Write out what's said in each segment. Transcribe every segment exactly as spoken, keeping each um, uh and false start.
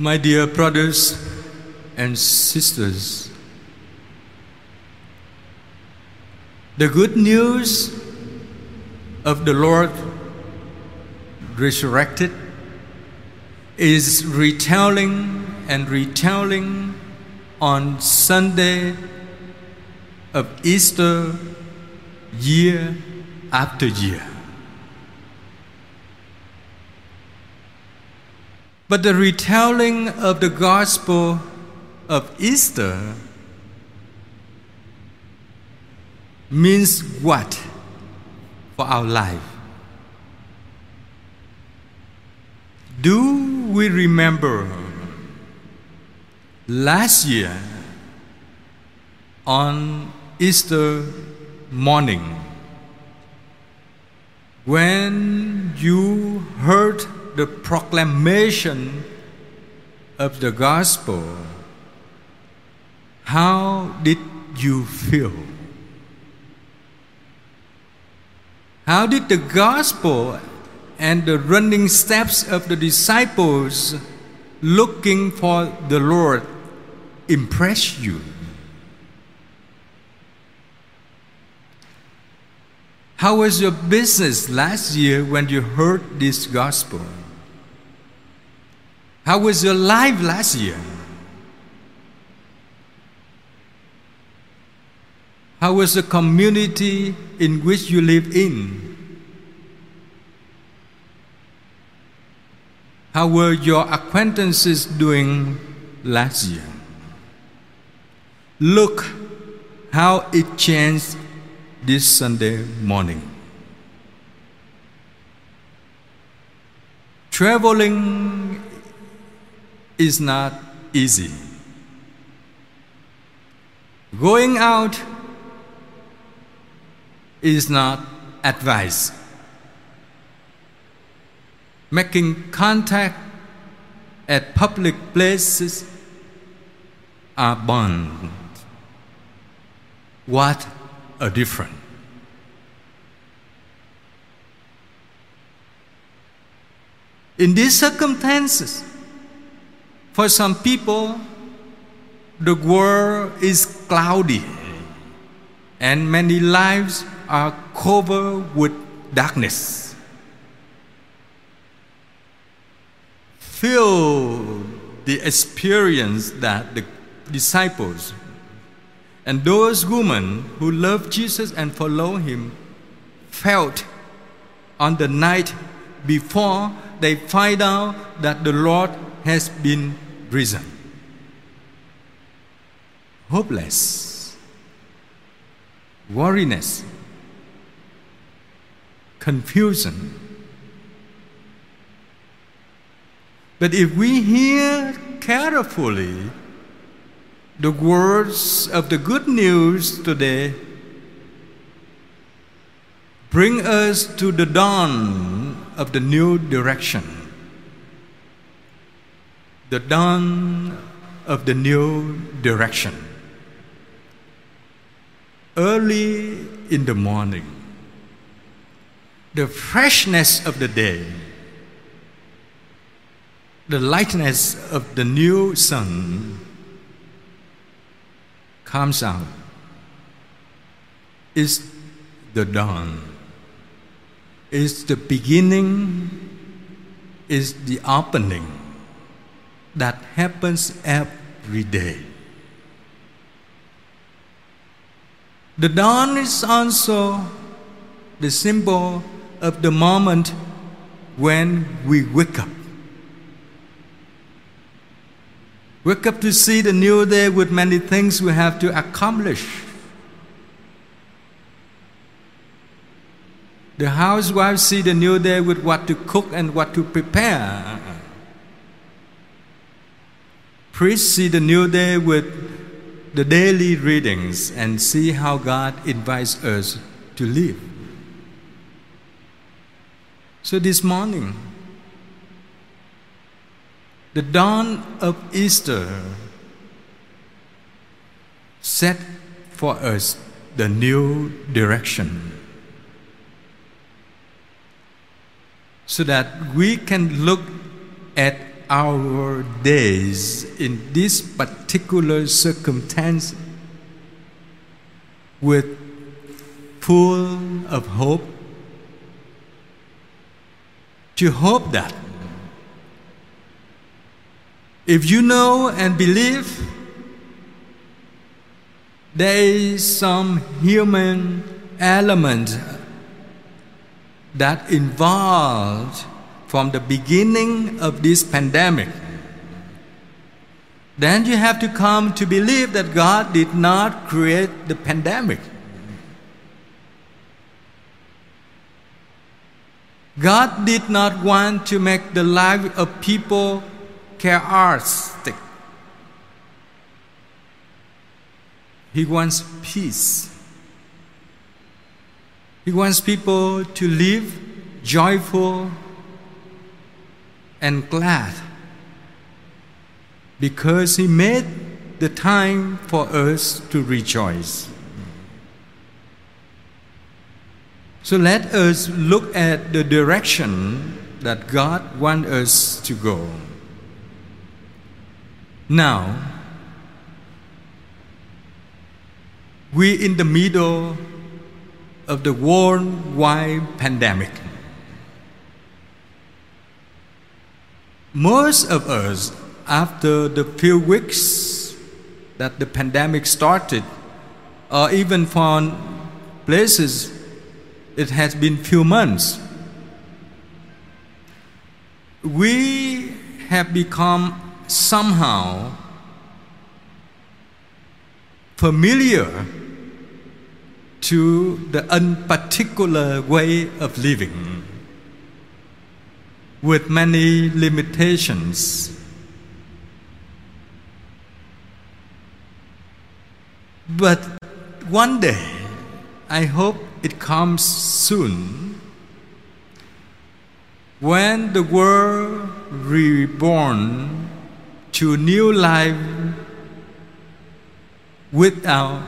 My dear brothers and sisters, the good news of the Lord resurrected is retelling and retelling on Sunday of Easter year after year. But the retelling of the gospel of Easter means what for our life? Do we remember last year on Easter morning when you heard the proclamation of the gospel, how did you feel? How did the gospel and the running steps of the disciples looking for the Lord impress you? How was your business last year when you heard this gospel? How was your life last year? How was the community in which you live in? How were your acquaintances doing last year? Look how it changed this Sunday morning. Traveling is not easy. Going out is not advised. Making contact at public places are banned. What a difference! In these circumstances, for some people, the world is cloudy and many lives are covered with darkness, feel the experience that the disciples and those women who love Jesus and follow him felt on the night before they find out that the Lord has been risen. Hopeless, weariness, confusion. But if we hear carefully the words of the good news today, bring us to the dawn of the new direction, the dawn of the new direction, early in the morning, the freshness of the day, the lightness of the new sun comes out. It's the dawn. It's the beginning. It's the opening that happens every day. The dawn is also the symbol of the moment when we wake up. Wake up to see the new day with many things we have to accomplish. The housewives see the new day with what to cook and what to prepare. Priests see the new day with the daily readings and see how God invites us to live. So this morning, the dawn of Easter set for us the new direction so that we can look at our days in this particular circumstance with full of hope, to hope that if you know and believe there is some human element that involved from the beginning of this pandemic, then you have to come to believe that God did not create the pandemic. God did not want to make the life of people chaotic. He wants peace. He wants people to live joyful and glad, because He made the time for us to rejoice. So let us look at the direction that God wants us to go. Now, we're in the middle of the worldwide pandemic. Most of us, after the few weeks that the pandemic started, or even for places, it has been few months, we have become somehow familiar to the unparticular way of living, with many limitations. But one day, I hope it comes soon, when the world reborn to new life without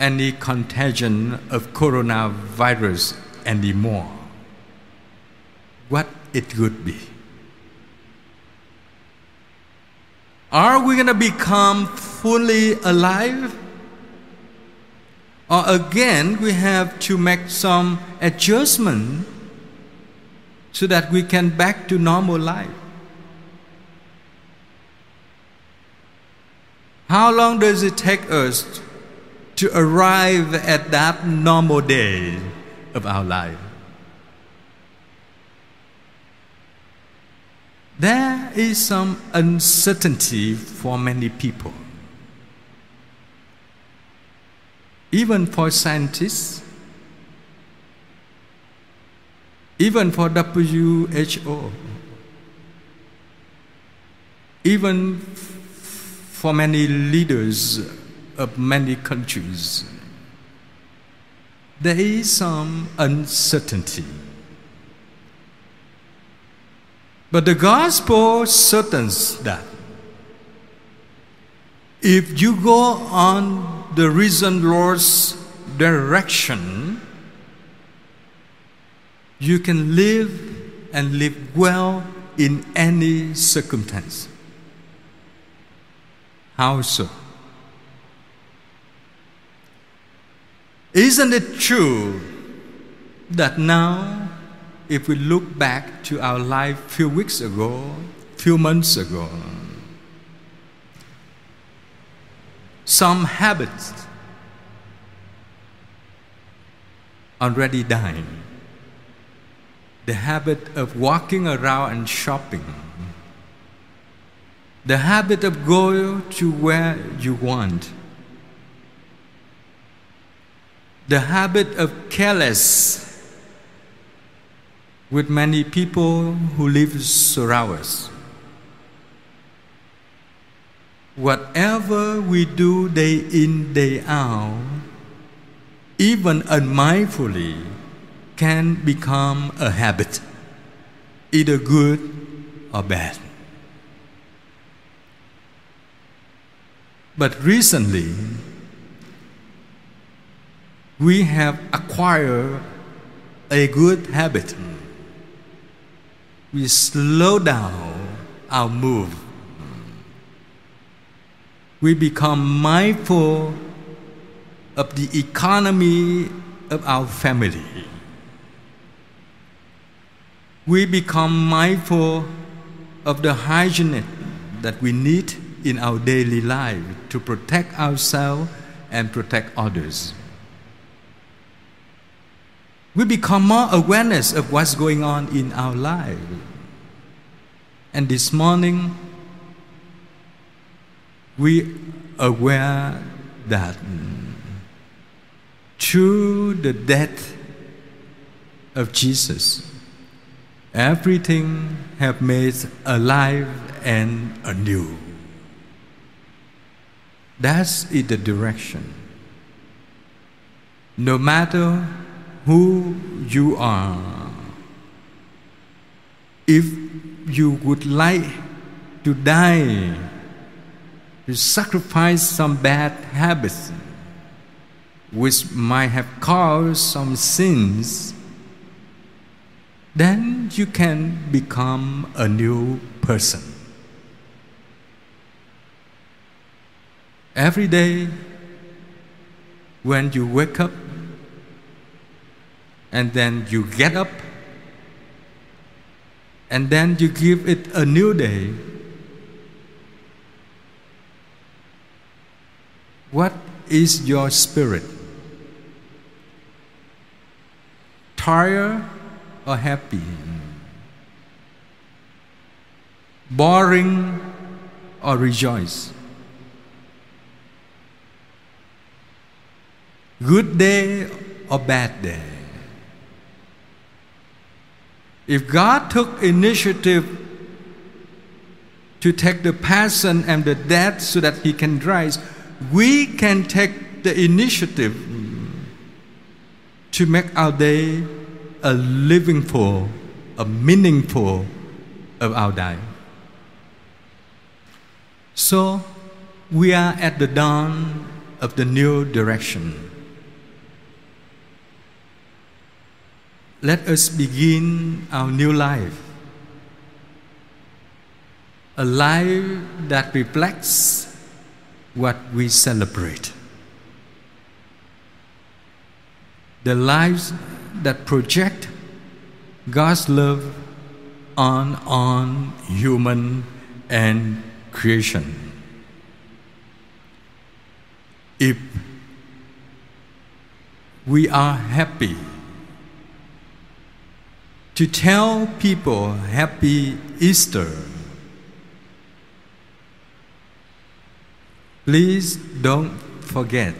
any contagion of coronavirus anymore, what it would be. Are we going to become fully alive? Or again, we have to make some adjustment so that we can back to normal life. How long does it take us to arrive at that normal day of our life? There is some uncertainty for many people. Even for scientists, even for W H O, even for many leaders of many countries, there is some uncertainty. But the gospel certains that if you go on the risen Lord's direction, you can live and live well in any circumstance. How so? Isn't it true that now, if we look back to our life few weeks ago, few months ago, some habits already dying? The habit of walking around and shopping, the habit of going to where you want, the habit of careless with many people who live around us. Whatever we do day in, day out, even unmindfully, can become a habit, either good or bad. But recently, we have acquired a good habit. We slow down our move. We become mindful of the economy of our family. We become mindful of the hygiene that we need in our daily life to protect ourselves and protect others. We become more awareness of what's going on in our life. And this morning, we are aware that through the death of Jesus, everything have made alive and anew. That's in the direction. No matter who you are, if you would like to die, to sacrifice some bad habits which might have caused some sins, then you can become a new person. Every day when you wake up, and then you get up, and then you give it a new day, what is your spirit? Tired or happy? Boring or rejoice? Good day or bad day? If God took initiative to take the passion and the death so that He can rise, we can take the initiative to make our day a living for, a meaningful of our day. So we are at the dawn of the new direction. Let us begin our new life, a life that reflects what we celebrate, the lives that project God's love on, on human and creation. If we are happy, to tell people Happy Easter. Please don't forget,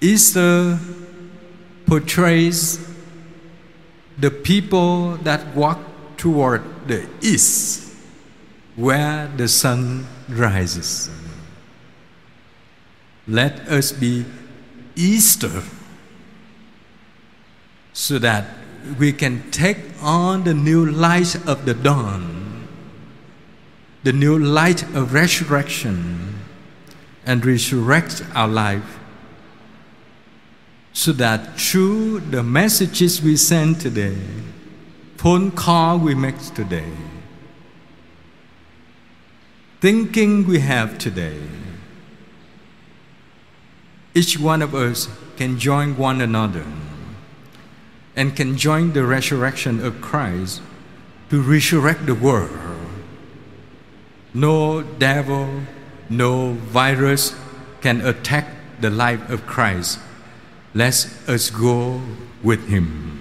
Easter portrays the people that walk toward the east, where the sun rises. Let us be Easter, so that we can take on the new light of the dawn, the new light of resurrection, and resurrect our life, so that through the messages we send today, phone call we make today, thinking we have today, each one of us can join one another and can join the resurrection of Christ to resurrect the world. No devil, no virus can attack the life of Christ. Let us go with Him.